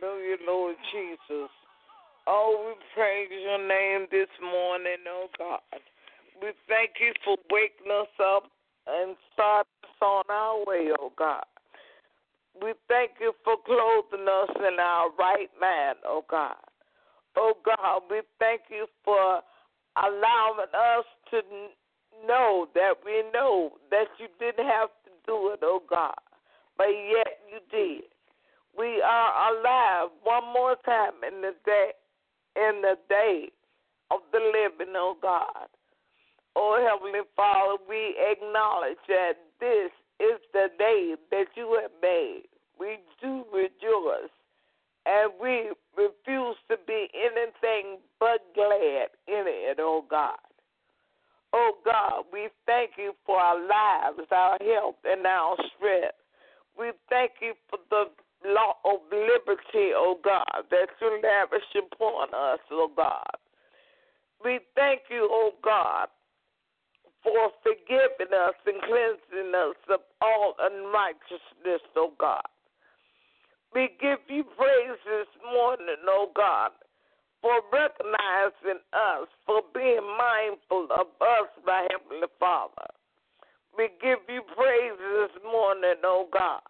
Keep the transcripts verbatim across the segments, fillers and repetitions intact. Hallelujah, Lord Jesus. Oh, we praise your name this morning, oh God. We thank you for waking us up and starting us on our way, oh God. We thank you for clothing us in our right mind, oh God. Oh God, we thank you for allowing us to know that we know that you didn't have to do it, oh God, but yet you did. We are alive one more time in the day, in the day of the living, oh God. Oh Heavenly Father, we acknowledge that this is the day that you have made. We do rejoice, and we refuse to be anything but glad in it, oh God. Oh God, we thank you for our lives, our health, and our strength. We thank you for the law of liberty, oh God, that you lavish upon us, oh God. We thank you, oh God, for forgiving us and cleansing us of all unrighteousness, oh God. We give you praise this morning, oh God, for recognizing us, for being mindful of us, my Heavenly Father. We give you praise this morning, oh God.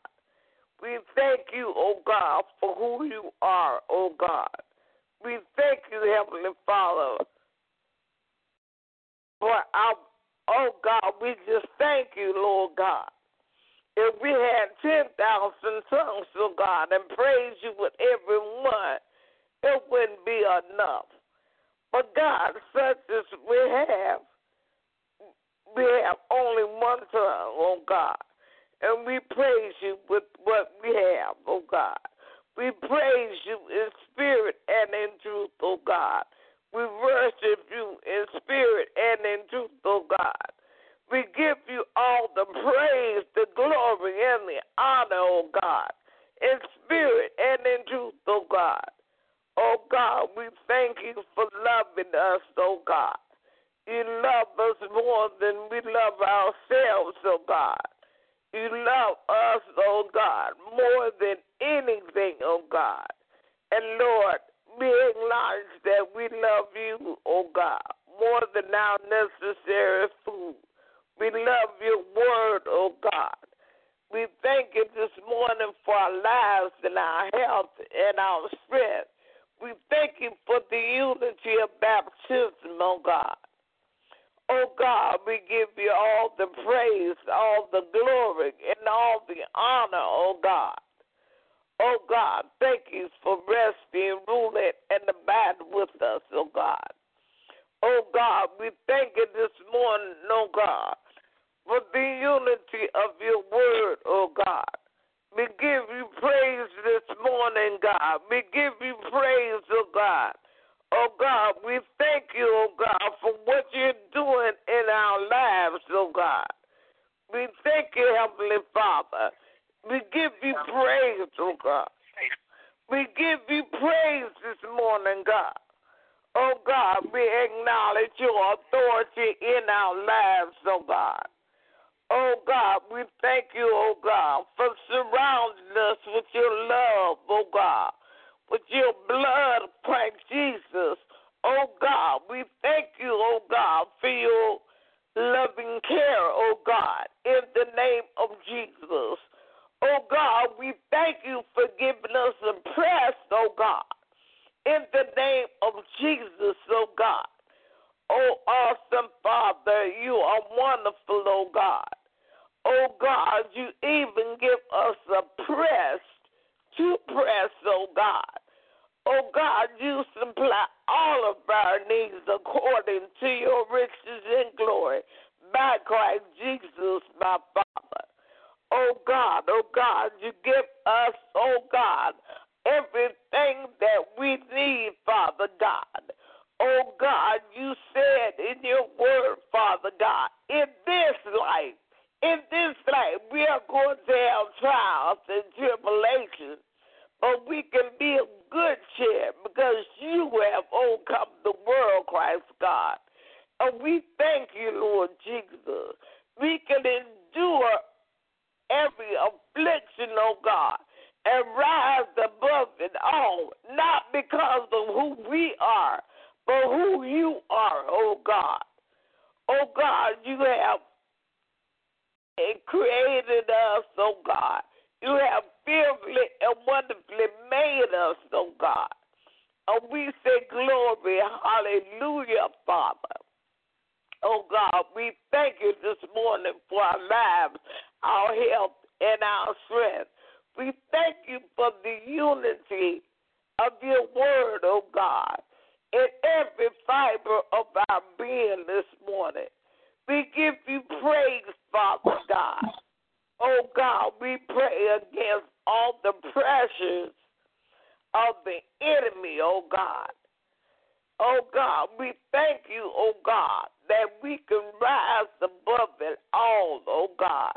We thank you, oh God, for who you are, oh God. We thank you, Heavenly Father, for our, oh God, we just thank you, Lord God. If we had ten thousand tongues, oh God, and praise you with every one, it wouldn't be enough. But God, such as we have, we have only one tongue, oh God, and we praise you with what we have, oh God. We praise you in spirit and in truth, oh God. We worship you in spirit and in truth, oh God. We give you all the praise, the glory, and the honor, oh God, in spirit and in truth, oh God. Oh God, we thank you for loving us, oh God. You love us more than we love ourselves, oh God. You love us, oh God, more than anything, oh God. And Lord, we acknowledge that we love you, oh God, more than our necessary food. We love your word, oh God. We thank you this morning for our lives and our health and our strength. We thank you for the unity of baptism, oh God. Oh God, we give you all the praise, all the glory, and all the honor, oh God. Oh God, thank you for resting, ruling, and abiding with us, oh God. Oh God, we thank you this morning, oh God, for the unity of your word, oh God. We give you praise this morning, God. We give you praise, oh God. Oh God, we thank you, oh God, for what you're doing in our lives, oh God. We thank you, Heavenly Father. We give you praise, oh God. We give you praise this morning, God. Oh God, we acknowledge your authority in our lives, oh God. Oh God, we thank you, oh God, for surrounding us with your love, oh God, with your blood, Christ Jesus. Oh God, we thank you, oh God, for your loving care, oh God, in the name of Jesus. Oh God, we thank you for giving us a press, oh God, in the name of Jesus, oh God. Oh awesome Father, you are wonderful, oh God. Oh God, you even give us a press, to press, oh God. Oh God, you supply all of our needs according to your riches and glory by Christ Jesus, my Father. Oh God, oh God, you give us, oh God, everything that we need, Father God. Oh God, you said in your word, Father God, in this life, in this life, we are going to have trials and tribulations, but we can be of good cheer because you have overcome the world, Christ God. And we thank you, Lord Jesus. We can endure every affliction, oh God, and rise above it all, not because of who we are, but who you are, oh God. Oh God, you have and created us, oh God. You have fearfully and wonderfully made us, oh God. And we say glory, hallelujah, Father. Oh God, we thank you this morning for our lives, our health, and our strength. We thank you for the unity of your word, oh God, in every fiber of our being this morning. We give you praise, Father God. Oh God, we pray against all the pressures of the enemy, oh God. Oh God, we thank you, oh God, that we can rise above it all, oh God.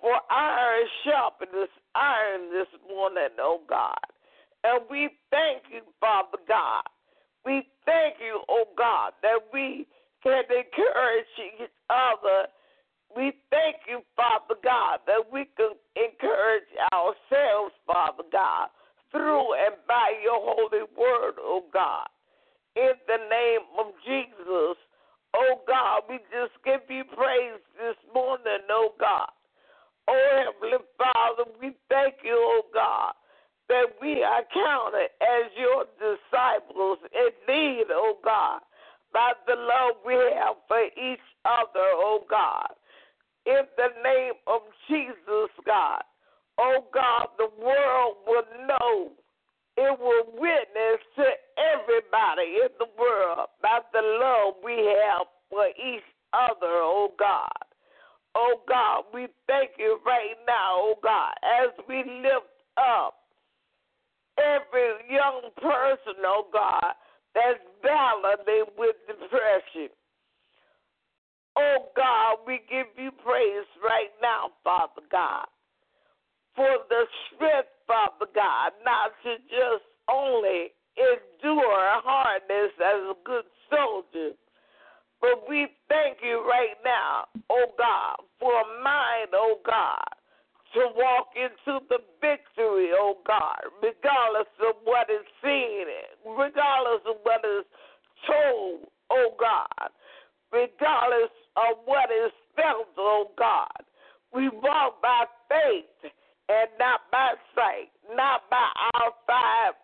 For iron sharpens iron this morning, oh God. And we thank you, Father God. We thank you, oh God, that we can encourage each other. We thank you, Father God, that we can encourage ourselves, Father God, through and by your holy word, oh God. In the name of Jesus, oh God, we just give you praise this morning, oh God. Oh, Heavenly Father, we thank you, oh God, that we are counted as your disciples indeed, oh God, by the love we have for each other, oh God. In the name of Jesus, God, oh God, the world will know. It will witness to everybody in the world by the love we have for each other, oh God. Oh God, we thank you right now, oh God, as we lift up every young person, oh God, that's battling with depression. Oh God, we give you praise right now, Father God, for the strength, Father God, not to just only endure hardness as a good soldier. But we thank you right now, oh God, for a mind, oh God, to walk into the victory, oh God, regardless of what is seen, regardless of what is told, oh God, regardless of what is felt, oh God. We walk by faith and not by sight, not by our five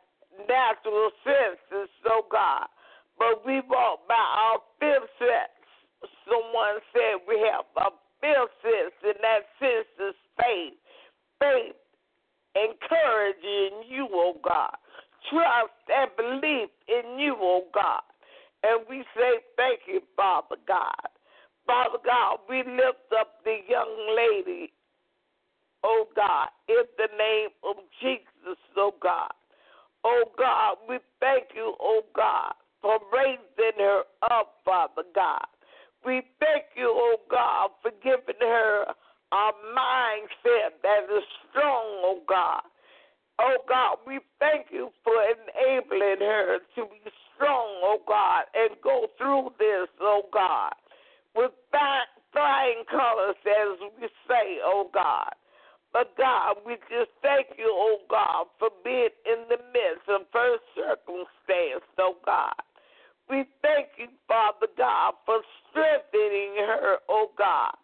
natural senses, oh God. But we walk by our fifth sense. Someone said we have a fifth sense, and that sense is faith. Faith encouraging you, oh God. Trust and belief in you, oh God. And we say thank you, Father God. Father God, we lift up the young lady, oh God, in the name of Jesus, oh God. Oh God, we thank you, oh God, for raising her up, Father God. We thank you, oh God, for giving her a mindset that is strong, oh God. Oh God, we thank you for enabling her to be strong, oh God, and go through this, oh God, with flying colors, as we say, oh God. But God, we just thank you, oh God, for being in the midst of her circumstance, oh God. We thank you, Father God, for strengthening her, oh God,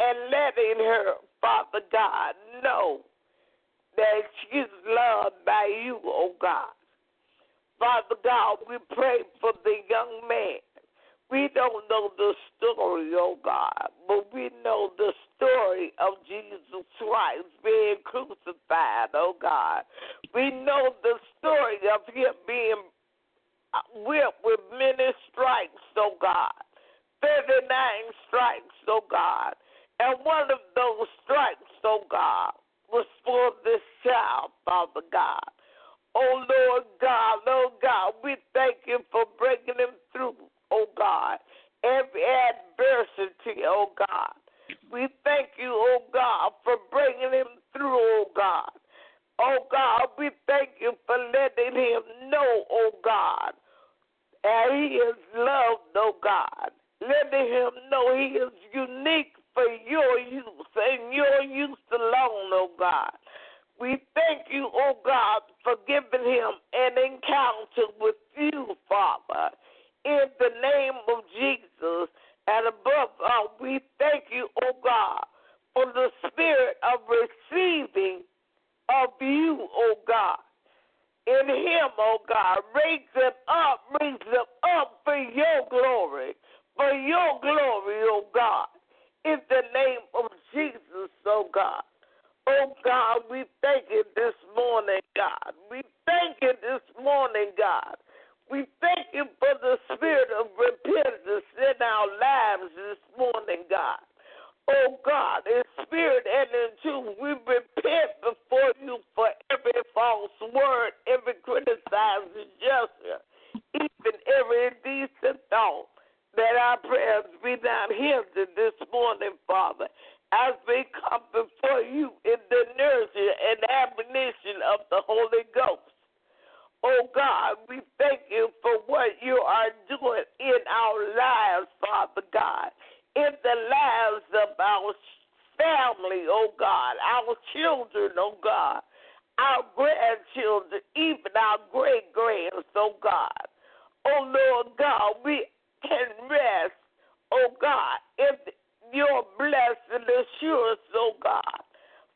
and letting her, Father God, know that she's loved by you, oh God. Father God, we pray for the young man. We don't know the story, oh God, but we know the story of Jesus Christ being crucified, oh God. We know the story of him being whipped with many stripes, oh God, thirty-nine stripes, oh God. And one of those stripes, oh God, was for this child, Father God. Oh, Lord God, Lord God, we thank you for bringing him through, oh God, every adversity, oh God. We thank you, oh God, for bringing him through, oh God. Oh God, we thank you for letting him know, oh God, that he is loved, oh God. Letting him know he is unique for your use and your use alone, oh God. We thank you, oh God, for giving him an encounter with you, Father. In the name of Jesus, and above all, we thank you, oh God, on the spirit of receiving of you, O God. In him, O God, raise them up, raise them up for your glory, for your glory, O God, in the name of Jesus, O God. Oh, God, we thank you this morning, God. We thank you this morning, God. We thank you for the spirit of repentance in our lives this morning, God. Oh, God, in spirit and in truth, we repent before you for every false word, every criticizing gesture, even every indecent thought, that our prayers be not hindered this morning, Father, as we come before you in the nurture and admonition of the Holy Ghost. Oh, God, we thank you for what you are doing in our lives, Father God, in the lives of our family, oh, God, our children, oh, God, our grandchildren, even our great-grands, oh, God. Oh, Lord God, we can rest, oh, God, in the your blessing assures, oh God,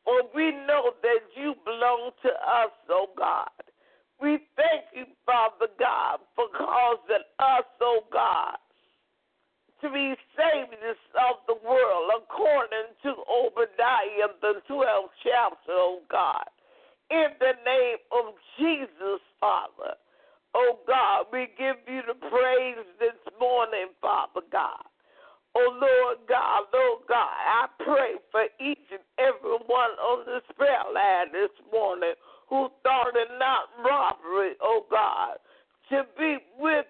for we know that you belong to us, oh God. We thank you, Father God, for causing us, oh God, to be saviors of the world, according to Obadiah, the twelfth chapter, oh God. In the name of Jesus, Father, oh God, we give you the praise this morning, Father God. Oh, Lord God, Lord God, I pray for each and every one on this prayer line this morning who thought it not robbery, oh God, to be with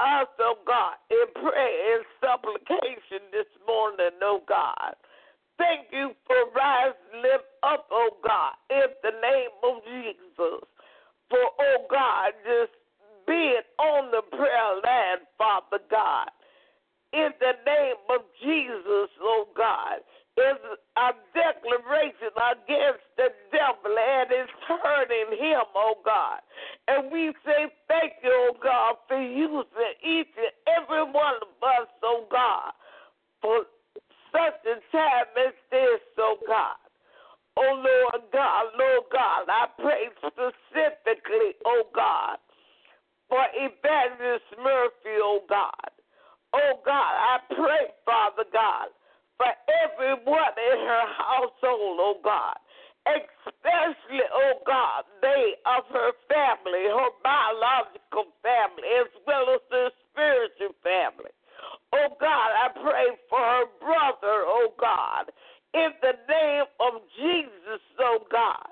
us, oh God, in prayer and supplication this morning, oh God. Thank you for rising them up, oh God, in the name of Jesus, for, oh God, just being on the prayer line, Father God. In the name of Jesus, oh God, is a declaration against the devil and it's hurting him, oh God. And we say thank you, oh God, for using each and every one of us, oh God, for such a time as this, oh God. Oh Lord God, Lord God, I pray specifically, oh God, for Evangelist Murphy, oh God. Oh, God, I pray, Father God, for everyone in her household, oh, God, especially, oh, God, they of her family, her biological family, as well as her spiritual family. Oh, God, I pray for her brother, oh, God, in the name of Jesus, oh, God.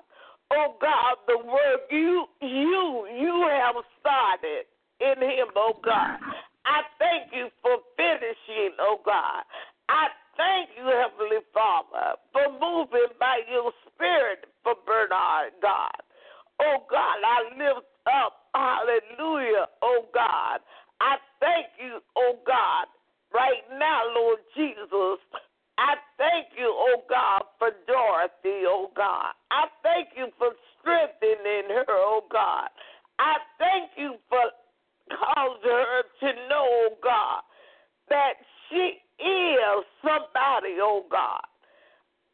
Oh, God, the work you, you, you have started in him, oh, God. I thank you for finishing, oh God. I thank you, Heavenly Father, for moving by your spirit for Bernard, God. Oh God, I lift up, hallelujah, oh God. I thank you, oh God, right now, Lord Jesus. I thank you, oh God, for Dorothy, oh God. I thank you for strengthening her, oh God. I thank you for cause her to know, oh God, that she is somebody, oh God.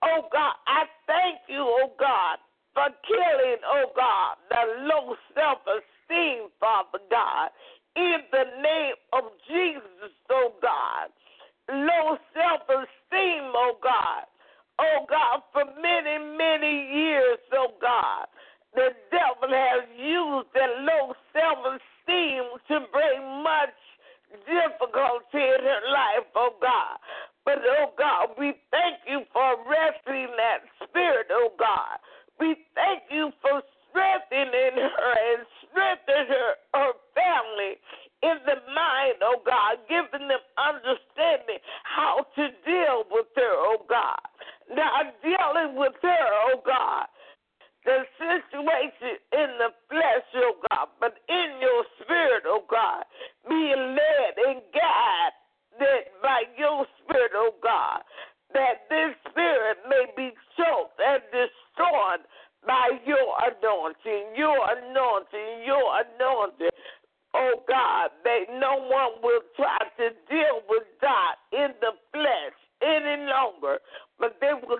Oh God, I thank you, oh God, for killing, oh God, the low self-esteem, Father God, in the name of Jesus, oh God. Low self-esteem, oh God. Oh God, for many, many years, oh God, the devil has used that low self-esteem to bring much difficulty in her life, oh God. But, oh God, we thank you for resting that spirit, oh God. We thank you for strengthening her and strengthening her, her family in the mind, oh God, giving them understanding how to deal with her, oh God. Now, dealing with her, oh God, the situation in the flesh, oh God, but in your spirit, oh God, being led and guided by your spirit, oh God, that this spirit may be choked and destroyed by your anointing, your anointing, your anointing. Oh God, that no one will try to deal with God in the flesh any longer, but they will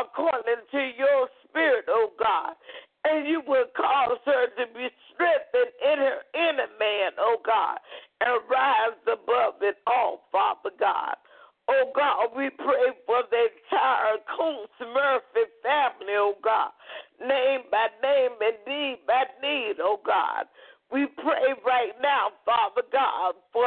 according to your spirit, O God. And you will cause her to be strengthened in her inner man, O God, and rise above it all, Father God. O God, we pray for the entire Coons Murphy family, O God, name by name and need by need, O God. We pray right now, Father God, for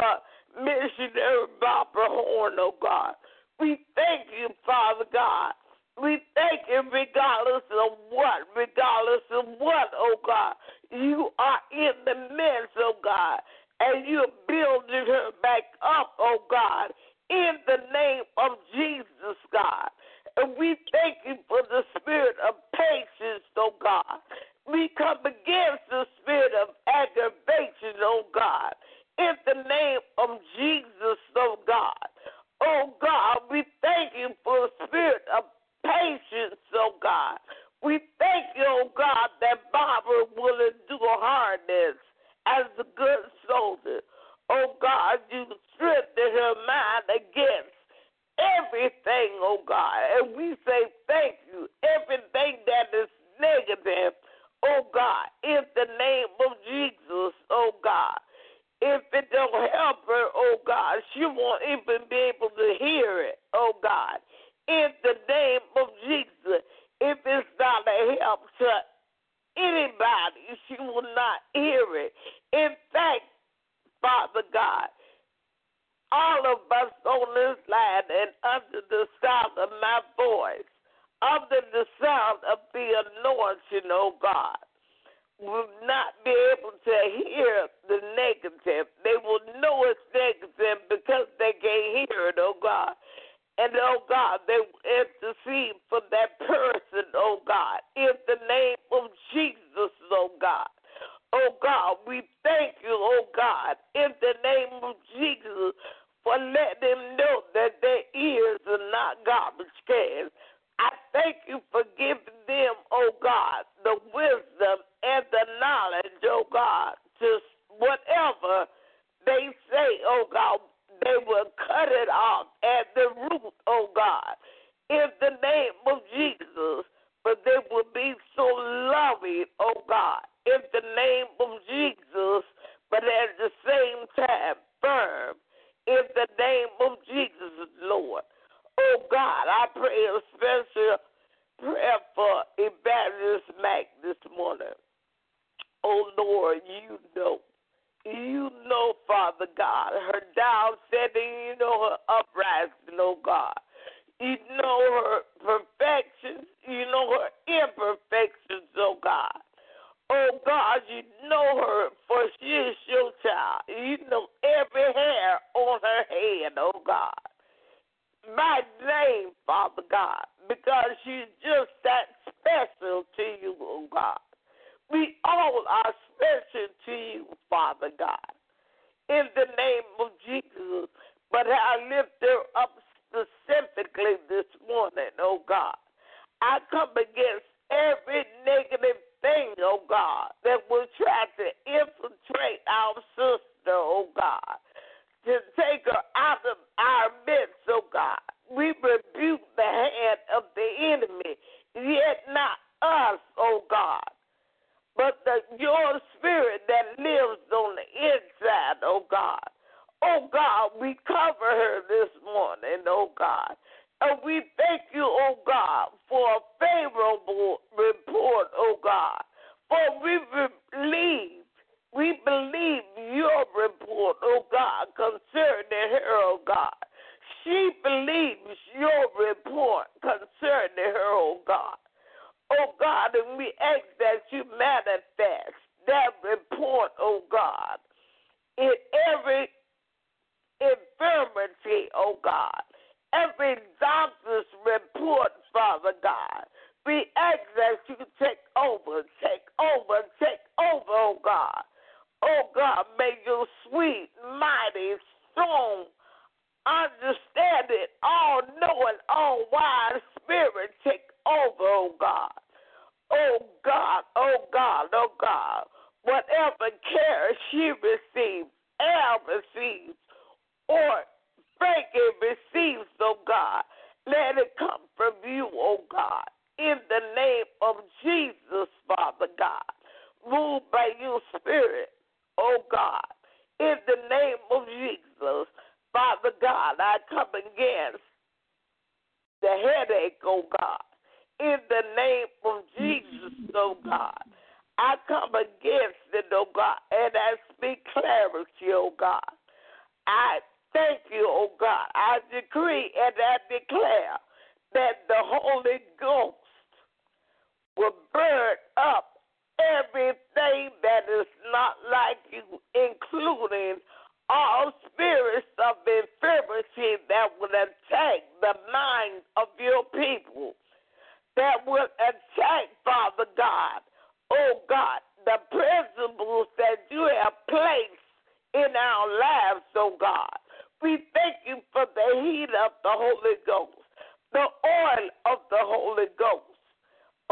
Missionary Barbara Horn, O God. We thank you, Father God. We thank you regardless of what, regardless of what, oh God. You are in the midst, oh God, and you're building her back up, oh God, in the name of Jesus, God. And we thank you for the spirit of patience, oh God. We come against the spirit of aggravation, oh God, in the name of Jesus, oh God. Oh God, we thank you for the spirit of patience, oh God. We thank you, oh God, that Barbara will endure hardness as a good soldier. Oh God, you strengthen her mind against everything, oh God. And we say thank you. Everything that is negative, oh God, in the name of Jesus, oh God. If it don't help her, oh God, she won't even be able to hear it, oh God. In the name of Jesus, if it's not a help to anybody, she will not hear it. In fact, Father God, all of us on this line and under the sound of my voice, under the sound of the anointing, oh God, will not be able to hear the negative. They will know it's negative because they can't hear it, oh God. And, oh God, they will intercede for that person, oh God, in the name of Jesus, oh God. Oh God, we thank you, oh God, in the name of Jesus, for letting them know that their ears are not garbage cans. I thank you for giving them, oh God, the wisdom and the knowledge, oh God, to whatever they say, oh God, they will cut it off at the root, oh God, in the name of Jesus. But they will be so loving, oh God, in the name of Jesus, but at the same time firm, in the name of Jesus, Lord. Oh, God, I pray a special prayer for Evangelist Mac this morning. Oh, Lord, you know. You know, Father God, her downsetting, you know her uprising, oh, God. You know her perfections, you know her imperfections, oh, God. Oh, God, you know her, for she is your child. You know every hair on her head, oh, God. My name, Father God, because she's just that special to you, oh God. We all are special to you, Father God, in the name of Jesus. But I lift her up specifically this morning, oh God. I come against every negative thing, oh God, that will try to infiltrate our sister, oh God, to take her out of our midst, oh God. We rebuke the hand of the enemy, yet not us, oh God, but the, your spirit that lives on the inside, oh God. Oh God, we cover her this morning, oh God. And we thank you, oh God, for a favorable report, oh God. For we believe We believe your report, oh God, concerning her, oh God. She believes your report concerning her, oh God. Oh God, and we ask that you manifest that report, oh God, in every infirmity, oh God, every doctor's report, Father God. We ask that you take over, take over, take over, oh God. Oh, God, may your sweet, mighty, strong, understanding, all-knowing, all-wise spirit take over, oh, God. Oh, God, oh, God, oh, God. Whatever care she receives, Al receives, or Frankie receives, oh, God, let it come from you, oh, God. of Jesus, Father God, ruled by your Spirit, oh God, in the name of Jesus, Father God, I come against the headache, oh God, in the name of Jesus, oh God. I come against it, oh God, and I speak clarity, oh God. I thank you, oh God. I decree and I declare that the Holy Ghost will burn up everything that is not like you, including all spirits of infirmity that will attack the mind of your people, that will attack, Father God, oh God, the principles that you have placed in our lives, oh God. We thank you for the heat of the Holy Ghost, the oil of the Holy Ghost.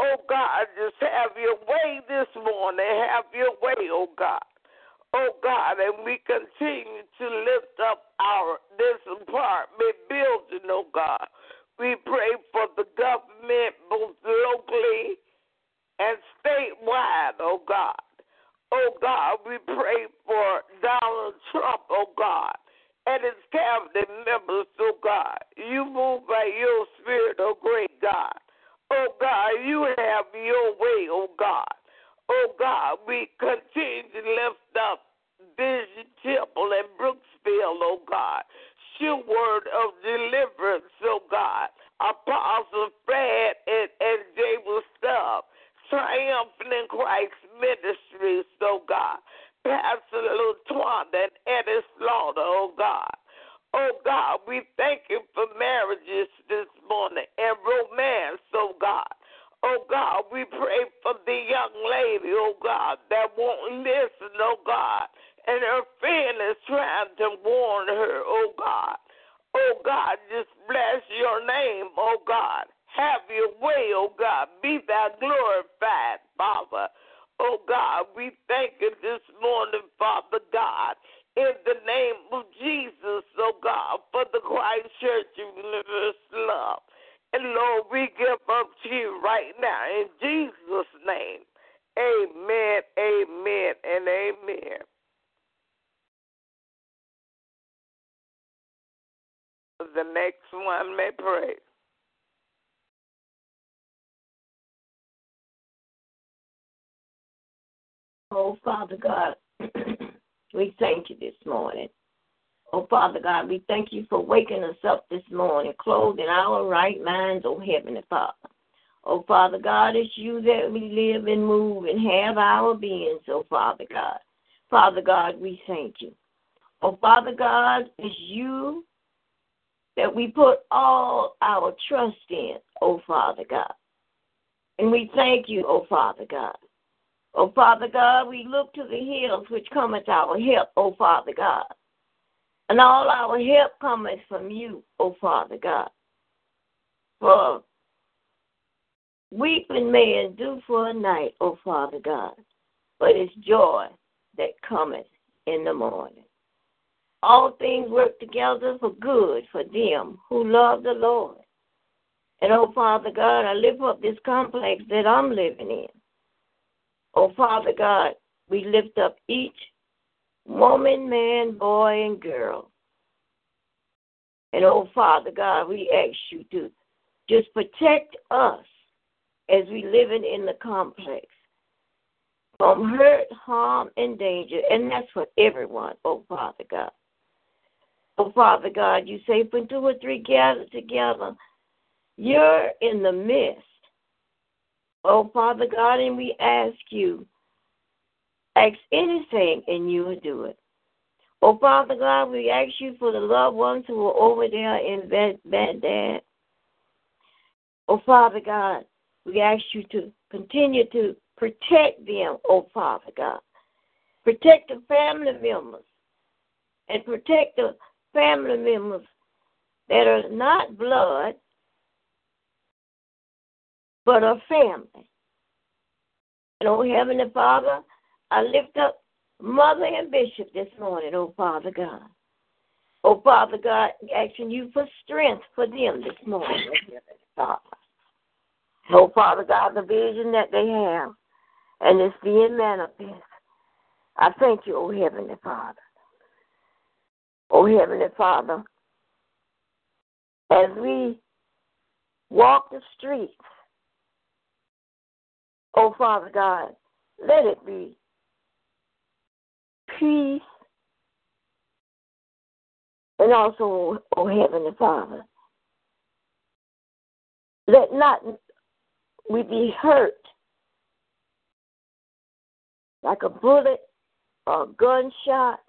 Oh God, just have your way this morning. Have your way, oh God. Oh God, and we continue to lift up our this apartment building, oh God. We pray for the government, both locally and statewide, oh God. Oh God, we pray for Donald Trump, oh God, and his cabinet members, oh God. You move by your Spirit, oh great God. Oh God, you have your way, oh God. Oh God, we continue to lift up Vision Temple and Brooksville, oh God. Your word of deliverance, oh God. Apostle Fred and, and Jable Stubb, Triumphant in Christ Ministries, oh God. Pastor LaTwanda and Eddie Slaughter, oh God. Oh God, we thank you for marriages this morning and romance, oh God. Oh God, we pray for the young lady, oh God, that won't listen, oh God. And her friend is trying to warn her, oh God. Oh God, just bless your name, oh God. Have your way, oh God. Be thou glorified, Father. Oh God, we thank you this morning, Father God, in the name of Jesus, oh God, for the Christ Church Universal Love. And Lord, we give up to you right now in Jesus' name. Amen, amen, and amen. The next one may pray. Oh, Father God, we thank you this morning. Oh, Father God, we thank you for waking us up this morning, clothed in our right minds, oh, Heavenly Father. Oh, Father God, it's you that we live and move and have our being, oh, Father God. Father God, we thank you. Oh, Father God, it's you that we put all our trust in, oh, Father God. And we thank you, oh, Father God. Oh, Father God, we look to the hills which cometh our help, oh, Father God. And all our help cometh from you, oh, Father God. For weeping may endure for a night, oh, Father God, but it's joy that cometh in the morning. All things work together for good for them who love the Lord. And, oh, Father God, I lift up this complex that I'm living in. Oh, Father God, we lift up each woman, man, boy, and girl. And, oh, Father God, we ask you to just protect us as we living in the complex from hurt, harm, and danger. And that's for everyone, oh, Father God. Oh, Father God, you say when two or three gather together, you're in the midst. Oh, Father God, and we ask you, ask anything and you will do it. Oh, Father God, we ask you for the loved ones who are over there in Baghdad. Oh, Father God, we ask you to continue to protect them, oh, Father God. Protect the family members and protect the family members that are not blood, but our family. And, oh, Heavenly Father, I lift up Mother and Bishop this morning, oh, Father God. Oh, Father God, asking you for strength for them this morning, oh, Heavenly Father. So, Father God, the vision that they have, and it's being manifest. I thank you, O Heavenly Father. O Heavenly Father, as we walk the streets, O Father God, let it be peace, and also, O Heavenly Father, let not we be hurt like a bullet or a gunshot.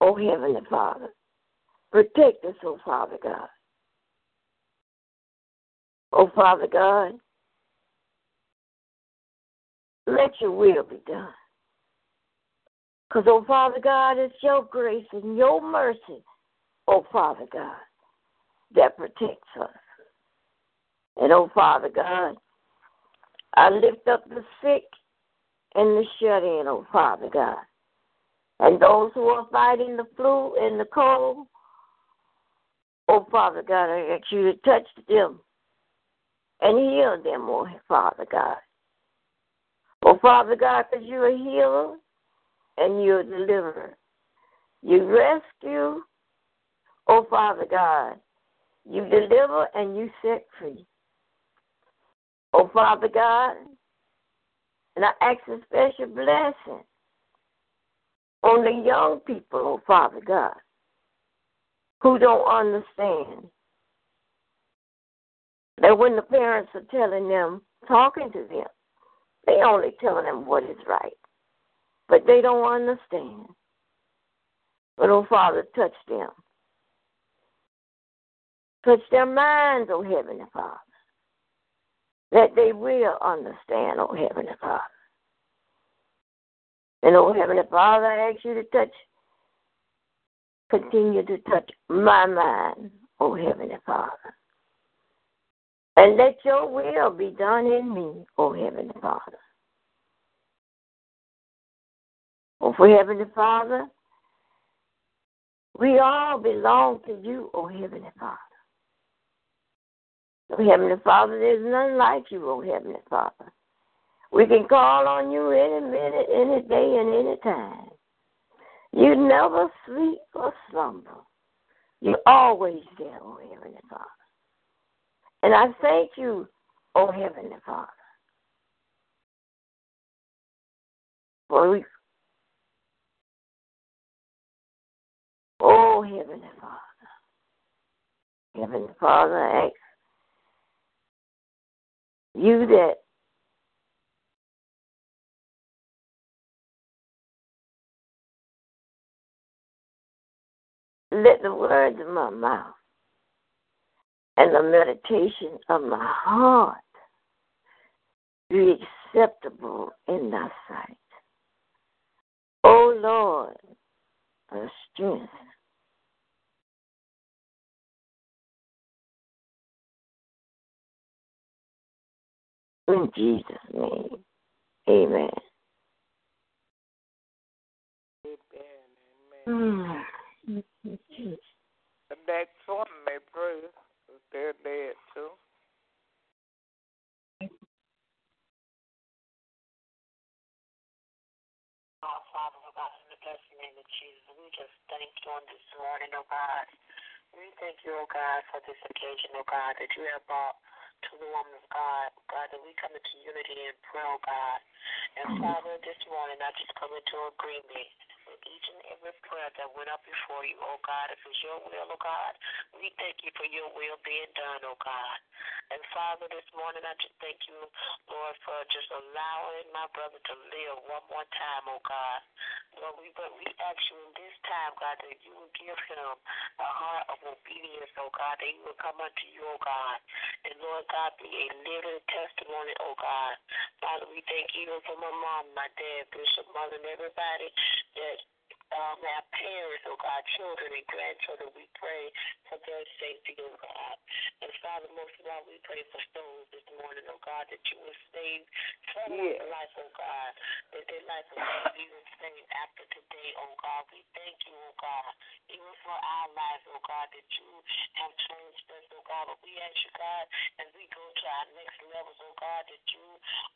O Heavenly Father, protect us, O Father God. O Father God, let your will be done. Because, O Father God, it's your grace and your mercy, O Father God, that protects us. And, O Father God, I lift up the sick and the shut-in, O Father God. And those who are fighting the flu and the cold, O Father God, I ask you to touch them and heal them, O Father God. O Father God, because you're a healer and you're a deliverer. You rescue, O Father God. You deliver and you set free. O Father God, and I ask a special blessing on the young people, O Father God, who don't understand that when the parents are telling them, talking to them, they only telling them what is right, but they don't understand. But, O Father, touch them. Touch their minds, O Heavenly Father, that they will understand, O Heavenly Father. And, O Heavenly Father, I ask you to touch, continue to touch my mind, O Heavenly Father. And let your will be done in me, O Heavenly Father. O for Heavenly Father, we all belong to you, O Heavenly Father. O Heavenly Father, there's none like you, O Heavenly Father. We can call on you any minute, any day, and any time. You never sleep or slumber. You're always there, O Heavenly Father. And I thank you, O Heavenly Father, for we, O Heavenly Father, Heavenly Father, I ask you that let the words of my mouth and the meditation of my heart be acceptable in thy sight. O Lord, our strength in Jesus' name, amen. Amen. Amen. That song they pray. They're dead, too. Oh, Father, oh God, in the blessed name of Jesus, we just thank you on this morning, oh God. We thank you, oh God, for this occasion, oh God, that you have brought to the woman of God, God, that we come into unity and prayer, oh God. And Father, this morning, I just come into agreement. Each and every prayer that went up before you, oh God, if it's your will, oh God, we thank you for your will being done, oh God. And Father, this morning I just thank you, Lord, for just allowing my brother to live one more time, oh God. Lord, we, but we ask you this time, God, that you will give him a heart of obedience, oh God, that he will come unto you, oh God. And Lord God, be a living testimony, oh God. Father, we thank you for my mom, my dad, Bishop, mother, and everybody that Um, our parents, oh God, children and grandchildren, we pray for their safety, oh God. And Father, most of all, we pray for souls this morning, oh God, that you will save someone's yeah. life, oh God, that their life will be saved after today, oh God. We thank you, oh God, even for our lives, oh God, that you have changed us, oh God, but we ask you, God, as we go to our next levels, oh God, that you,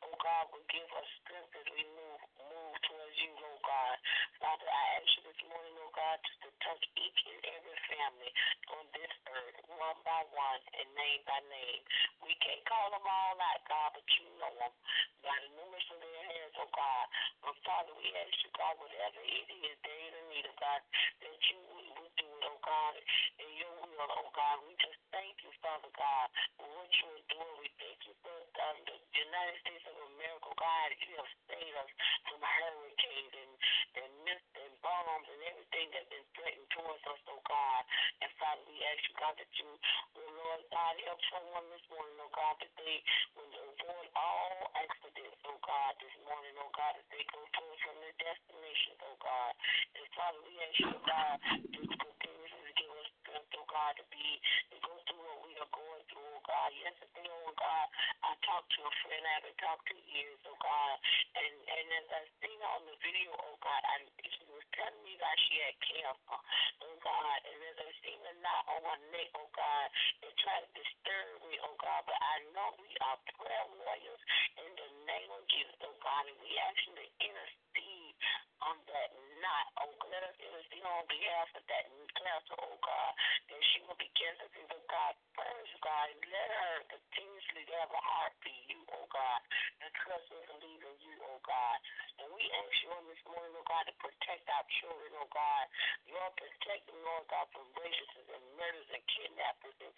oh God, will give us strength as we move, move towards you, oh God. Father, I ask you this morning, oh God, just to touch each and every family on this earth, one by one and name by name. We can't call them all out, God, but you know them by the numbers of their hands, oh God. But Father, we ask you, God, whatever it is they need, oh God, that you will do it, oh God, in your will, oh God. We just thank you, Father God, for what you are doing. We thank you for um, the United States of America, God, that you have saved us from hurricanes and and mists and bombs and everything that's been threatened towards us, oh God. And Father, we ask you, God, that you, oh Lord God, help someone this morning, oh God, that they will avoid all accidents, oh God, this morning, oh God, that they go forward from their destination, oh God. And Father, we ask you, God, to continue to give us strength, oh God, to be, to go through what we are going through, oh God. Yesterday, oh God, I talked to a friend I haven't talked to years, oh God. And, and as I seen her on the video, oh God, I, she was telling me that she had cancer, oh God. And as I seen the knot on her neck, oh God, it tried to disturb me, oh God. But I know we are prayer warriors in the name of Jesus, oh God. And we actually intercede on that knot, oh God. Let us intercede on behalf of that cancer, oh God, that she will be cancer free, oh God. First, God, and let her continuously have a heart for you, oh God, and trust and believe in you, oh God. And we ask you on this morning, oh God, to protect our children, oh God. Lord, protect them, Lord God, from racists and murders and kidnappers and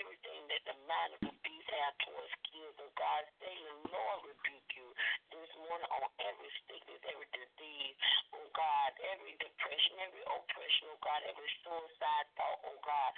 everything that the mind of the beast have towards kids, oh God. Say the Lord rebuke you this morning on every sickness, every disease, oh God, every depression, every oppression, oh God, every suicide thought, oh God,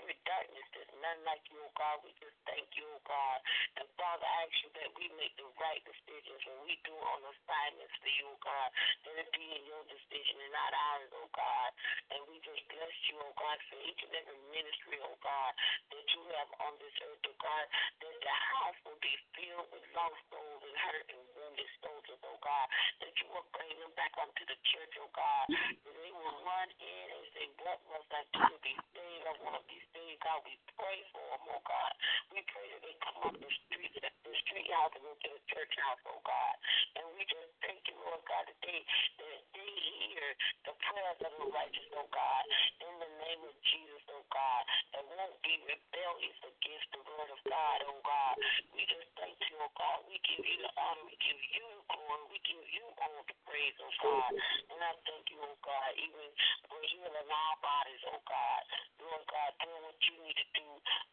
every darkness that's none like you, oh God. We just thank you, oh God. And Father, I ask you that we make the right decisions when we do on assignments for you, oh God, that it be in your decision and not ours, oh God. And we just bless you, oh God, for each and every ministry, oh God, that you have on this earth, oh God, that the house will be filled with lost souls and hurt and wounded soldiers, oh God, that you will bring them back unto the church, oh God, that they will run in and say, what must I do to be saved? I want to be saved, God. We pray for them, oh God. We pray that they come up the street, the street house and into the church house, oh God. And we just thank you, Lord God, that they, that they hear the prayers of the righteous, oh God, in the name of Jesus, oh God, that won't be rebellious against the word of God, oh God. We just thank you, oh God. We give you the honor. We give you the glory. We give you all the praise, oh God. And I thank you, oh God, even for healing our bodies, oh God. Lord God, doing what you need to do,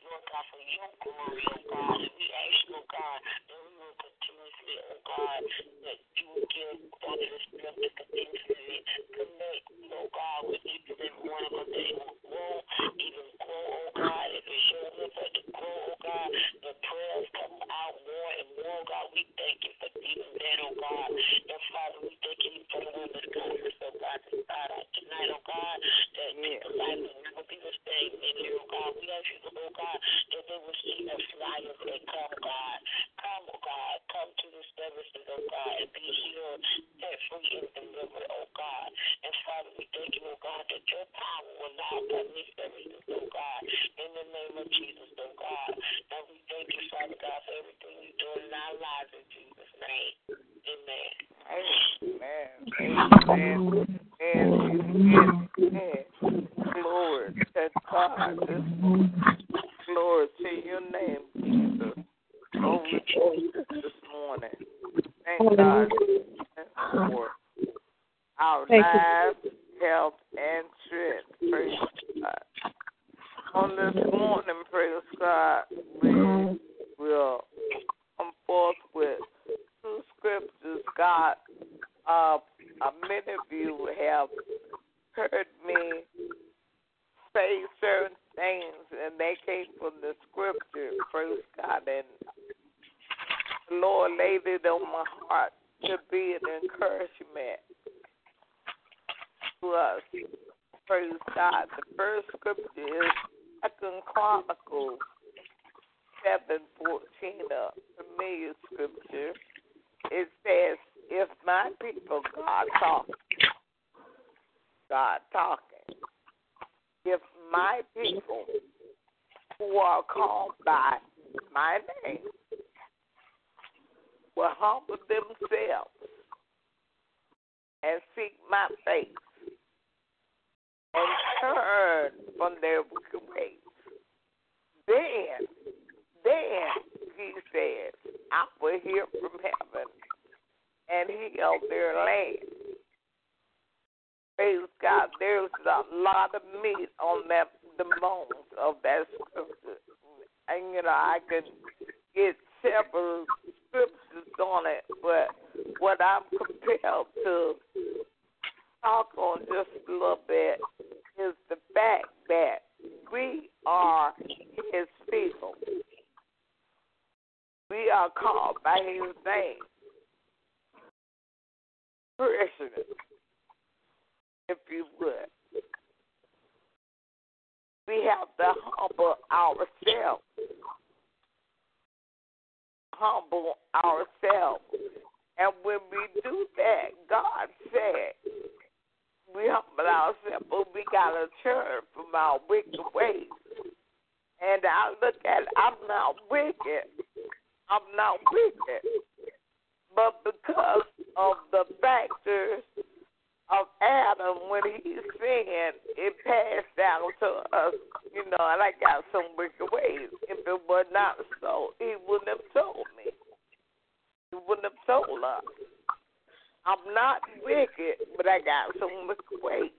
Lord God, for your glory, oh God. And we ask you, oh God, that we will continuously, oh God, that you will give us the strength to continuously connect, oh God, with each and every one of us. They will grow, even grow, oh God. If it's your will for us to grow, oh God, the prayers come out more and more, God. We thank you for even that, oh God. And Father, we thank you for the women's conference, oh God, to start out tonight, oh God, that people's lives will never be the same in here, oh God. We ask you, oh God, that they will see the flyers and come, God. Come, oh God. Come to the services, oh God, and be healed, set free, and delivered, oh God. And Father, we thank you, oh God, that your power will now come these services, oh God, in the name of Jesus, oh God. And we thank you, Father God, for everything you do in our lives in Jesus' name. Amen. Amen. Amen. Amen. Amen. Glory to God. Glory to your name, Jesus. Glory to Jesus this morning. Thank God for our lives, health, and strength. Praise God. On this morning, praise God, we will come forth with two scriptures. God, uh, many of you have heard me say certain things, and they came from the scripture, praise God, and the Lord laid it on my heart to be an encouragement to us, praise God. The first scripture is Second Chronicles seven fourteen, a familiar scripture. It says, "If my people," God talking, God talking, "if my people who are called by my name will humble themselves and seek my face and turn from their wicked ways. Then, then, he said, I will hear from heaven and heal their land. Praise God, there's a lot of meat on that, the bones of that scripture. And, you know, I could get several scriptures on it, but what I'm compelled to talk on just a little bit is the fact that we are his people. We are called by his name. Parishioners, if you would. We have to humble ourselves. Humble ourselves. And when we do that, God said, we humble ourselves, but we got to turn from our wicked ways. And I look at it, I'm not wicked. I'm not wicked. But because of the factors of Adam, when he sinned, it passed down to us, you know, and I got some wicked ways. If it were not so, he wouldn't have told me. He wouldn't have told us. I'm not wicked, but I got some wicked ways.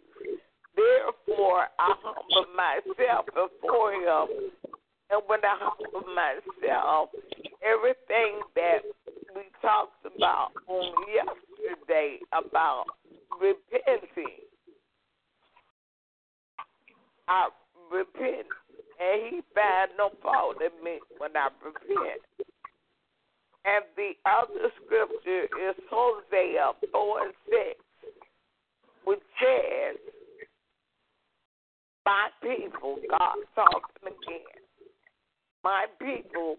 Therefore, I humble myself before him. And when I humble myself, everything that we talked about on yesterday about repenting, I repent, and he found no fault in me when I repent. And the other scripture is Hosea four and six, which says, my people, God talking again, my people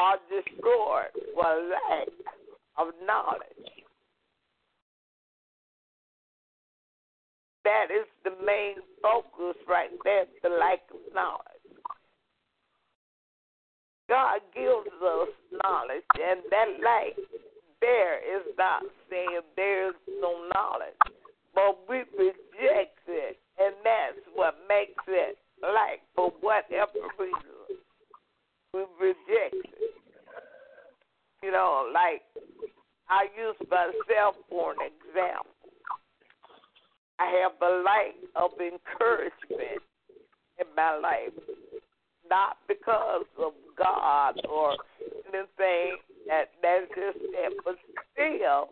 are destroyed for lack of knowledge. That is the main focus right there, the lack of knowledge. God gives us knowledge, and that lack there is not saying there's no knowledge, but we reject it, and that's what makes it lack for whatever reason. We reject it. You know, like I use myself for an example. I have a lack of encouragement in my life, not because of God or anything that that's just it, but still,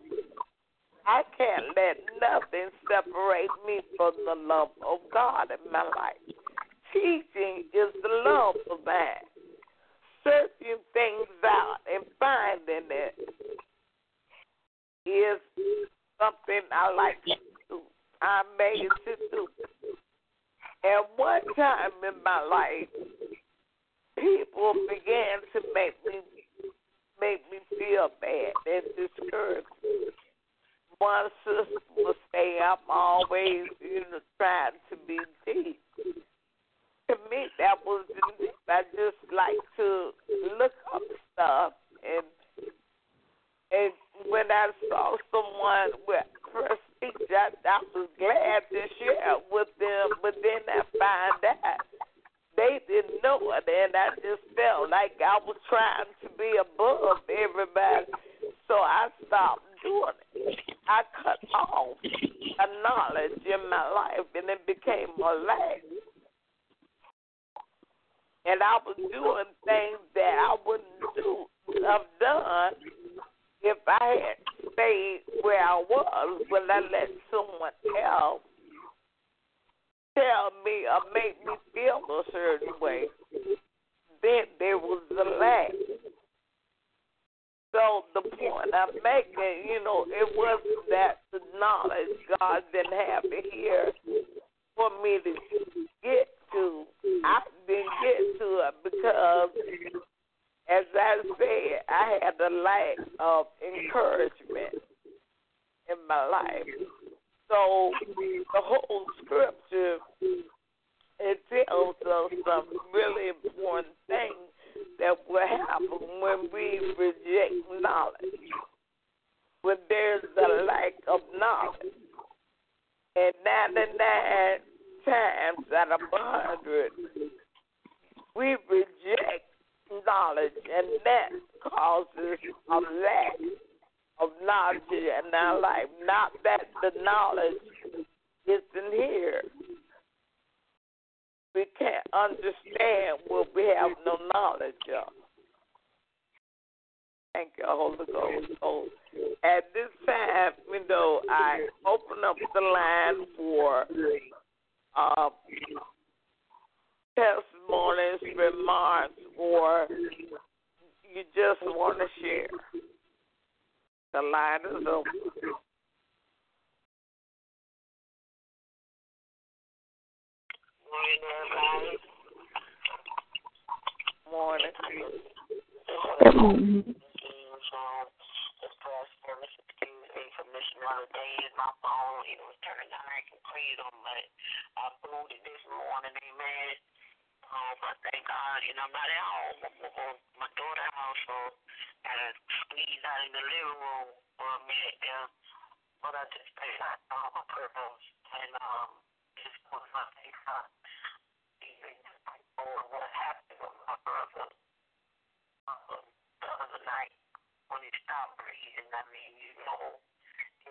I can't let nothing separate me from the love of God in my life. Teaching is the love of that. Searching things out and finding it is something I like to do. I made to do. At one time in my life, people began to make me make me feel bad and discouraged. One sister would say, I'm always, you know, trying to be deep. To me, that was deep. I just like to look up stuff, and and when I saw someone with press. I, I was glad to share with them, but then I found out they didn't know it, and I just felt like I was trying to be above everybody, so I stopped doing it. I cut off a knowledge in my life, and it became a lack. And I was doing things that I wouldn't do, have done if I had stayed where I was. Will I let someone else tell me or make me feel a certain way? Then there was a lack. So the point I'm making, you know, it wasn't that the knowledge God didn't have here for me to get to. I didn't get to it because, as I said, I had a lack of encouragement in my life. So the whole scripture, it tells a really important thing that will happen when we reject knowledge. When there's a lack of knowledge, and ninety-nine times out of one hundred, we reject knowledge, and that causes a lack of knowledge in our life. Not that the knowledge isn't here. We can't understand what we have no knowledge of. Thank you, Holy Ghost. So at this time, you know, I open up the line for uh, testimonies, remarks, or you just want to share. The line is open. Morning, everybody. Morning. Mm-hmm. Just press permission to do a submission the other day. My phone, it was turned on. I can play it on, but I booed it this morning. Amen. Um, I thank God, and I'm not at home. I'm on my daughter's house, so I squeezed out in the living room for a minute there. But I just prayed out all my purpose, and um, just was my thank God. Or what happened with my brother um, the other night. When he stopped breathing, I mean, you know,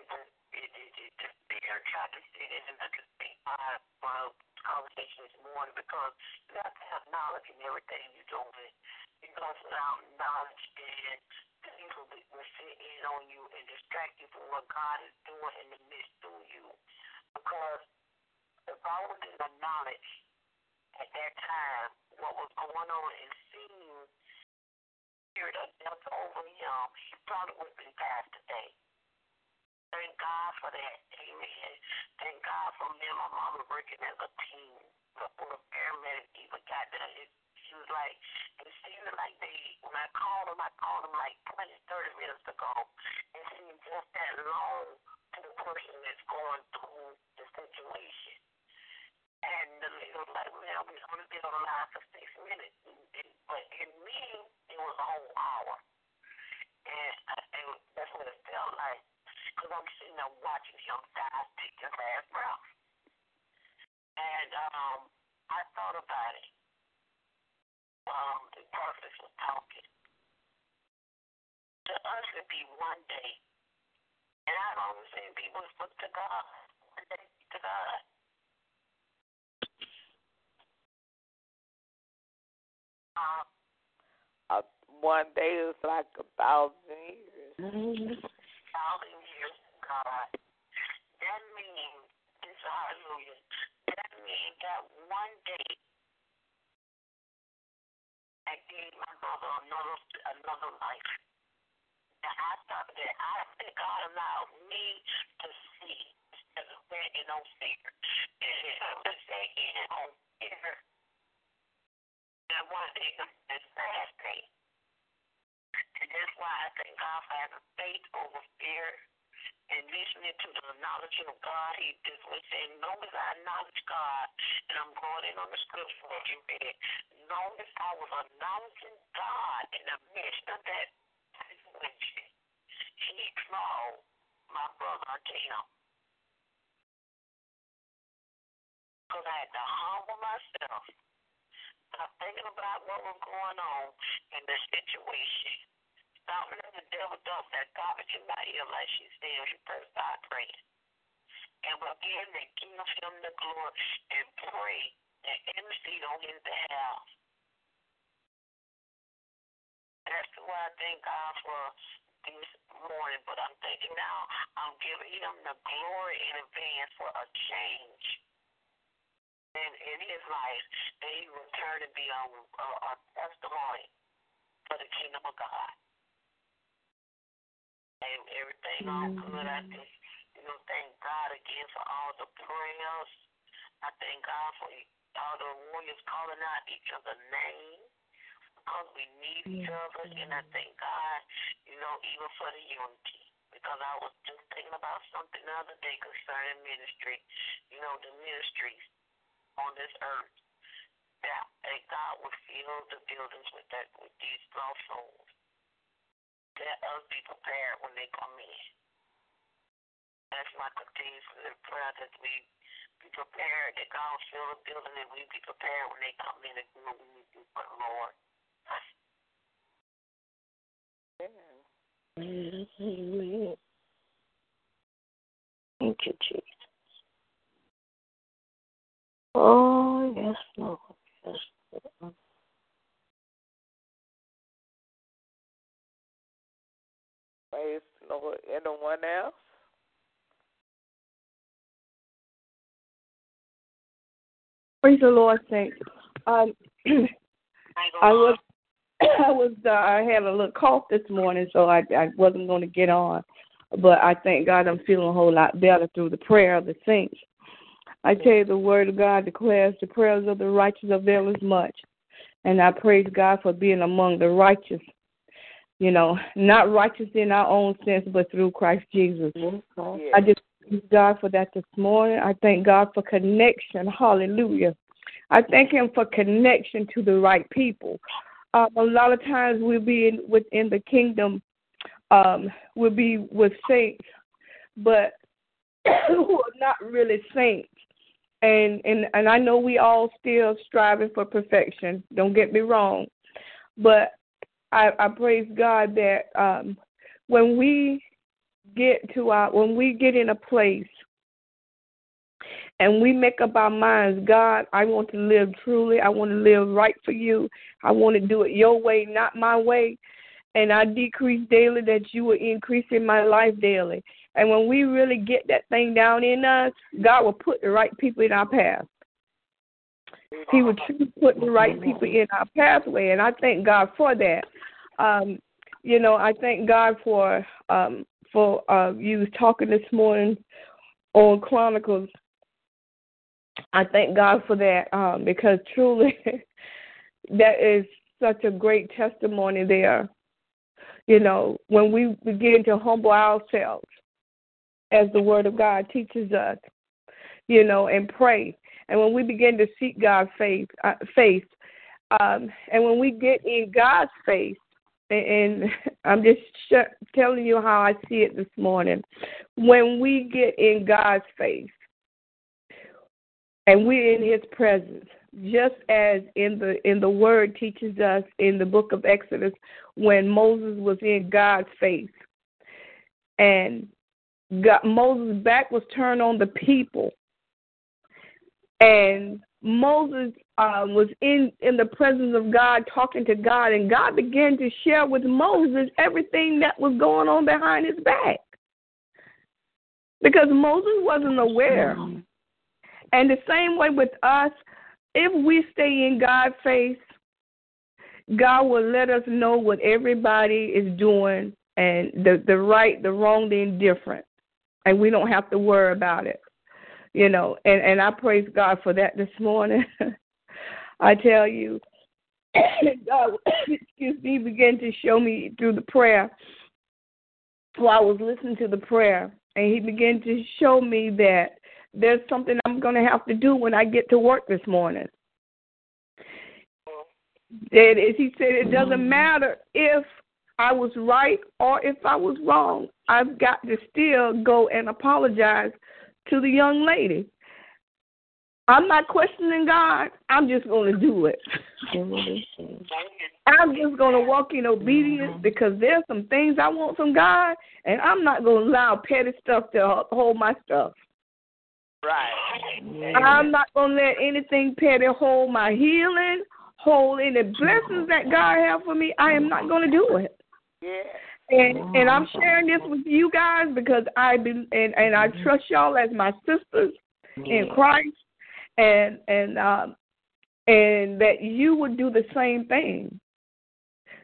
it just, it, it, it just there, tried to sit in, and I just think my, my conversation this morning, because you have to have knowledge in everything you're doing, because without knowledge, then things will, be, will sit in on you and distract you from what God is doing in the midst through you, because if I was in the knowledge at that time, what was going on in seeing Spirit of Delta over him, he probably would have been passed today. Thank God for that. Amen. Thank God for me and my mama working as a team. Before the paramedic even got there, it, she was like, it seemed like they, when I called him, I called him like twenty, thirty minutes ago. It seemed just that long to the person that's going through the situation. And the lady was like, well, we've only been on the line for six minutes. But in me, it was a whole hour. And, I, and that's what it felt like. Because I'm sitting there watching him die, take his last breath. And um, I thought about it. Um, the prophet was talking. To us, it'd be one day. And I've always seen people look to God. One day to God. Uh, one day is like a thousand years. Thousand years, God. That means, it's hallelujah, that means that one day I gave my brother another, another life. And I thought that I think God allowed me to see instead of waiting on fear. And if I was waiting on fear, that one day is the last day. And that's why I thank God for having faith over fear and listening to the knowledge of God. He just was saying, long as I acknowledge God, and I'm going in on the scripture that you read, long as I was acknowledging God in the midst of that situation, he called my brother to him. Because I had to humble myself. I'm thinking about what was going on in the situation. Stop letting the devil dump that garbage in my ear like she said. She first started praying. And we're getting to give him the glory and pray and intercede on his behalf. That's why I thank God for this morning. But I'm thinking now I'm giving him the glory in advance for a change. In, in his life, that he will turn to be a, a, a testimony for the kingdom of God. And everything all good. I just, you know, thank God again for all the prayers. I thank God for all the warriors calling out each other's name because we need each other. And I thank God, you know, even for the unity. Because I was just thinking about something the other day concerning ministry, you know, the ministries on this earth, that that God would fill the buildings with that with these lost souls. Let us be prepared when they come in. That's my continuous prayer, that we be prepared, that God will fill the building, and we be prepared when they come in and do what we need to do for the Lord. Amen. Amen. Thank you, Jesus. Oh, yes, Lord. Yes, Lord. Praise the Lord. Anyone else? Praise the Lord, saints. Um, I was, I was, uh, I had a little cough this morning, so I, I wasn't going to get on. But I thank God I'm feeling a whole lot better through the prayer of the saints. I tell you, the word of God declares the prayers of the righteous avail as much. And I praise God for being among the righteous. You know, not righteous in our own sense, but through Christ Jesus. Mm-hmm. Yeah. I just thank God for that this morning. I thank God for connection. Hallelujah. I thank Him for connection to the right people. Um, a lot of times we'll be in, within the kingdom, um, we'll be with saints, but who are not really saints. And, and and I know we all still striving for perfection. Don't get me wrong. But I, I praise God that um, when we get to our, when we get in a place and we make up our minds, God, I want to live truly. I want to live right for you. I want to do it your way, not my way. And I decrease daily that you will increase in my life daily. And when we really get that thing down in us, God will put the right people in our path. He will truly put the right people in our pathway, and I thank God for that. Um, you know, I thank God for um, for uh, you talking this morning on Chronicles. I thank God for that um, because truly that is such a great testimony there. You know, when we begin to humble ourselves, as the word of God teaches us, you know, and pray. And when we begin to seek God's faith, uh, faith um, and when we get in God's faith, and, and I'm just sh- telling you how I see it this morning. When we get in God's faith and we're in His presence, just as in the in the word teaches us in the book of Exodus, when Moses was in God's faith and God, Moses' back was turned on the people, and Moses uh, was in, in the presence of God, talking to God, and God began to share with Moses everything that was going on behind his back, because Moses wasn't aware. And the same way with us, if we stay in God's face, God will let us know what everybody is doing, and the, the right, the wrong, the indifferent. And we don't have to worry about it, you know. And, and I praise God for that this morning. I tell you, God, excuse me, began to show me through the prayer while I was listening to the prayer. And He began to show me that there's something I'm going to have to do when I get to work this morning. That is, He said, it doesn't matter if I was right or if I was wrong. I've got to still go and apologize to the young lady. I'm not questioning God. I'm just going to do it. I'm just going to walk in obedience, because there's some things I want from God, and I'm not going to allow petty stuff to hold my stuff. Right. I'm not going to let anything petty hold my healing, hold any blessings that God has for me. I am not going to do it. Yeah. And and I'm sharing this with you guys because I be, and, and I trust y'all as my sisters in Christ, and and um and that you would do the same thing.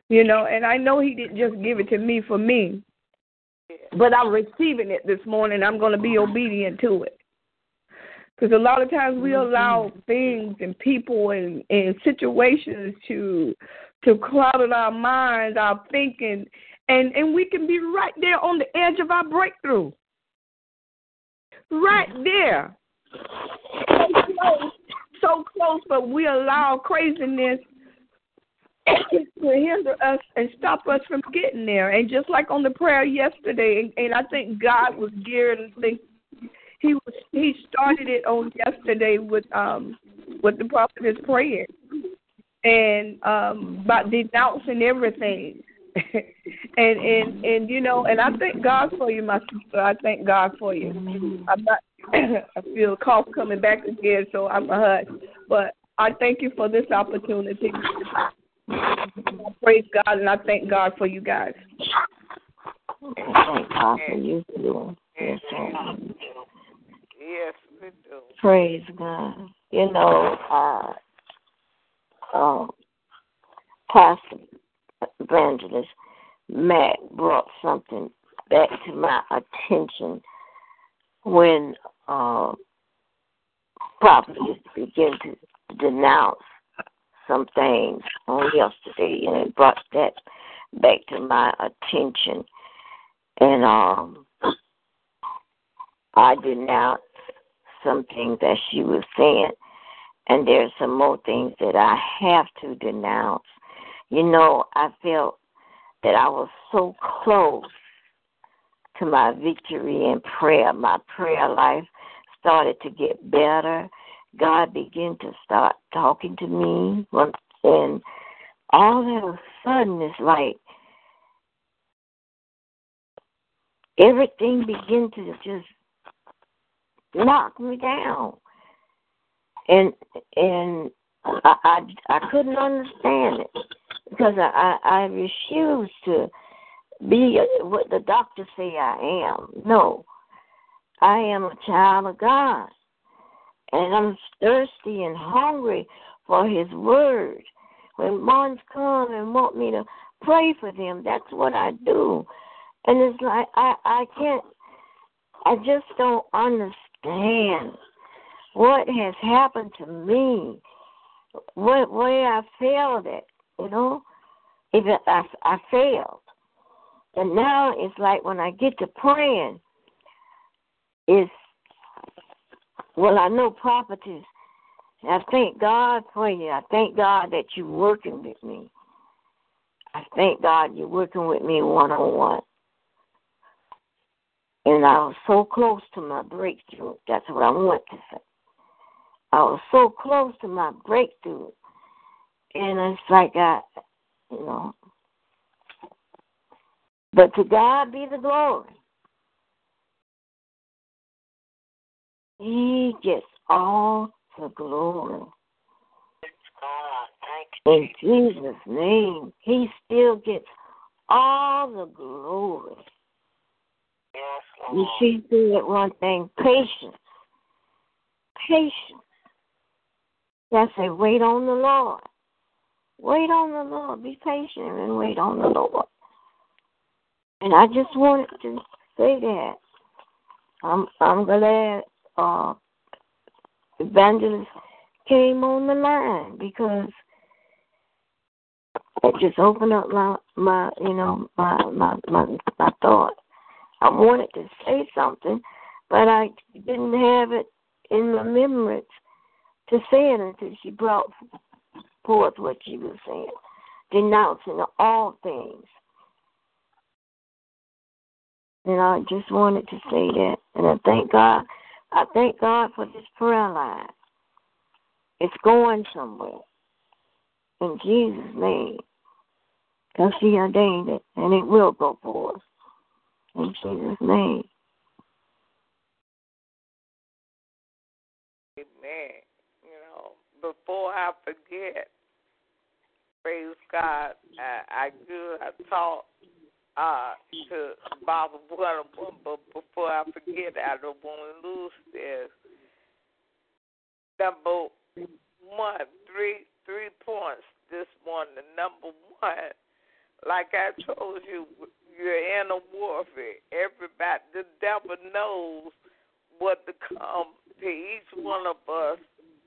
You know, and I know He didn't just give it to me for me, but I'm receiving it this morning. I'm going to be obedient to it. Because a lot of times we allow things and people and, and situations to to cloud our minds, our thinking, and, and we can be right there on the edge of our breakthrough. Right there. so close, but we allow craziness to hinder us and stop us from getting there. And just like on the prayer yesterday, and, and I think God was geared, I think he was, he started it on yesterday with um with the prophet's prayer and um by denouncing everything. and and and you know, and I thank God for you, my sister. I thank God for you. I'm not. I feel cough coming back again, so I'm a hug. But I thank you for this opportunity. I praise God and I thank God for you guys. Thank God for you too. Yes, yes, we do. Praise God. You know, uh, uh, Pastor Evangelist Matt brought something back to my attention when uh, prophets began to denounce some things on yesterday, and it brought that back to my attention. And um, I denounced some things that she was saying, and there's some more things that I have to denounce. You know, I felt that I was so close to my victory in prayer. My prayer life started to get better. God began to start talking to me. And all of a sudden, it's like everything began to just knock me down. And and I, I, I couldn't understand it. Because I, I, I refuse to be what the doctors say I am. No, I am a child of God. And I'm thirsty and hungry for his word. When moms come and want me to pray for them, that's what I do. And it's like I, I can't, I just don't understand what has happened to me, what way I failed at. You know, even I, I failed. And now it's like when I get to praying, it's, well, I know properties. I thank God for you. I thank God that you're working with me. I thank God you're working with me one-on-one. And I was so close to my breakthrough. That's what I want to say. I was so close to my breakthrough. And it's like I, you know, but to God be the glory. He gets all the glory. In Jesus' name, he still gets all the glory. You see, do it one thing, patience. Patience. That's a wait on the Lord. Wait on the Lord. Be patient and wait on the Lord. And I just wanted to say that. I'm I'm glad uh, Evangelist came on the line because it just opened up my, my you know my my my, my thought. I wanted to say something, but I didn't have it in my memories to say it until she brought forth what she was saying, denouncing all things. And I just wanted to say that. And I thank God. I thank God for this prayer line. It's going somewhere. In Jesus' name. Because she ordained it. And it will go forth. In Jesus' name. Amen. Before I forget, praise God, I, I do, I talk uh, to Barbara, but before I forget, I don't want to lose this. Number one, three, three points this morning. Number one, like I told you, you're in a warfare. Everybody, the devil knows what to come to each one of us,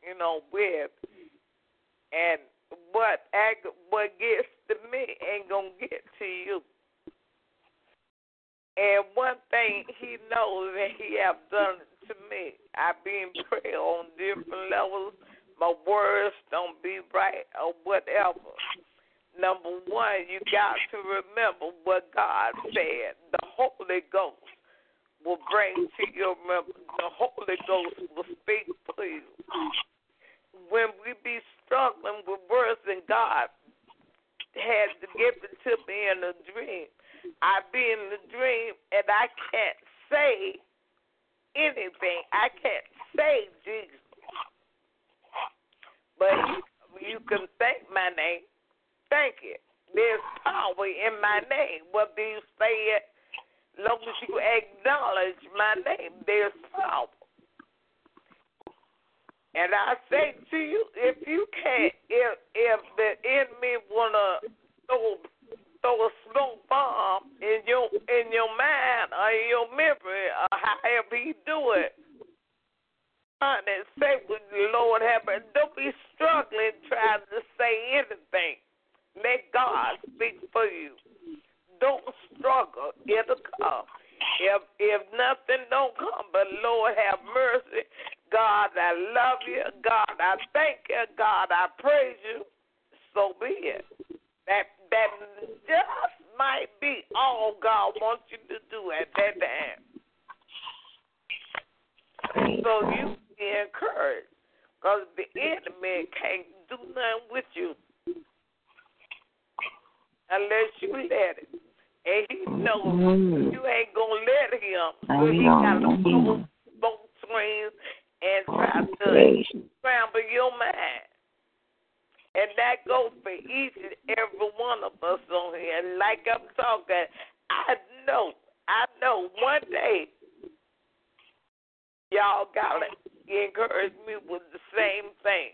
you know, with, and what ag- what gets to me ain't going to get to you. And one thing he knows that he have done to me, I be in prayer on different levels. My fight or whatever. Number one, you got to remember what God said. The Holy Ghost will bring to your remembrance. The Holy Ghost will speak to you. When we be struggling with words, and God had to give it to me in a dream. I be in the dream, and I can't say anything. I can't say Jesus. But you can thank my name. Thank it. There's power in my name. Whether you say it, as long as you acknowledge my name, there's power. And I say to you, if you can't, if, if the enemy wanna throw throw a smoke bomb in your in your mind or in your memory or however he do it, honey, say what the Lord have. Don't be struggling trying to say anything. Let God speak for you. Don't struggle. It'll come. If if nothing don't come, but Lord have mercy. God, I love you. God, I thank you. God, I praise you. So be it. That that just might be all God wants you to do at that time. So you be encouraged, because the enemy can't do nothing with you unless you let it. And he knows mm-hmm. you ain't going to let him. So he got to blow both screens and try to scramble your mind. And that goes for each and every one of us on here. And like I'm talking, I know, I know one day y'all got to encourage me with the same thing.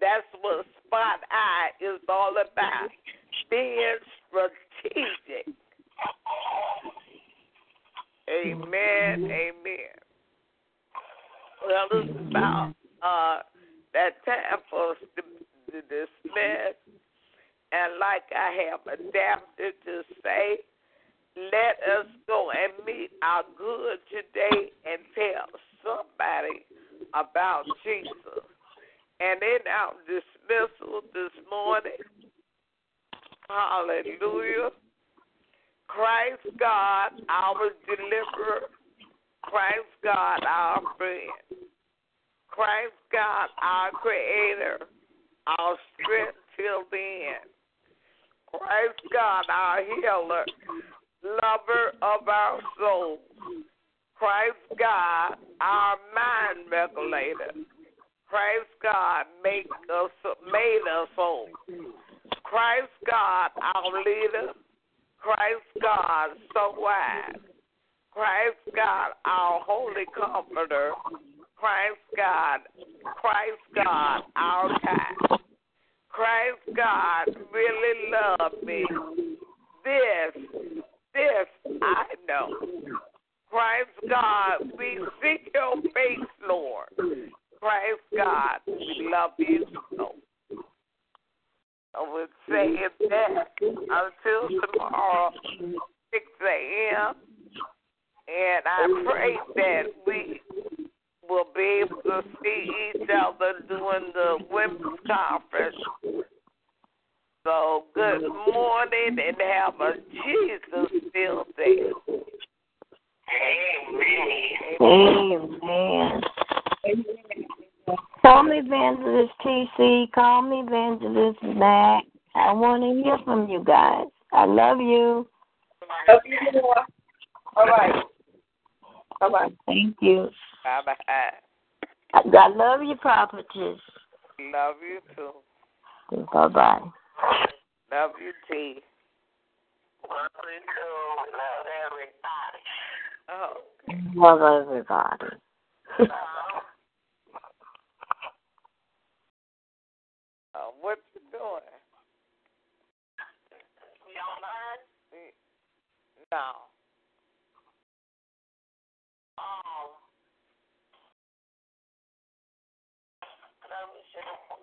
That's what SPOT-I is all about. Being strategic. Amen, amen. Well, this is about uh, that time for us to, to dismiss. And like I have adapted to say, let us go and meet our good today and tell somebody about Jesus. And in our dismissal this morning, hallelujah, Christ God, our deliverer, Christ God, our friend, Christ God, our creator, our strength till the end, Christ God, our healer, lover of our souls, Christ God, our mind regulator, Christ God make us, made us whole. Christ God, our leader. Christ God, so wise. Christ God, our holy comforter. Christ God, Christ God, our guide. Christ God, really love me. This, this I know. Christ God, we seek your face, Lord. Praise God, we love you so. I would say it back until tomorrow, six a.m., and I pray that we will be able to see each other during the women's conference. So good morning, and have a Jesus still there. Amen. Amen. Amen. Call me Evangelist T C. Call me Evangelist Mac. I want to hear from you guys. I love you. Love you more. All right. Bye bye. Thank you. Bye bye. I love you, prophetess. Love you too. Bye bye. Love you, T. Love you too. Love everybody. Oh, okay. Love everybody. uh, what you doing? You don't mind? No. Oh. I was just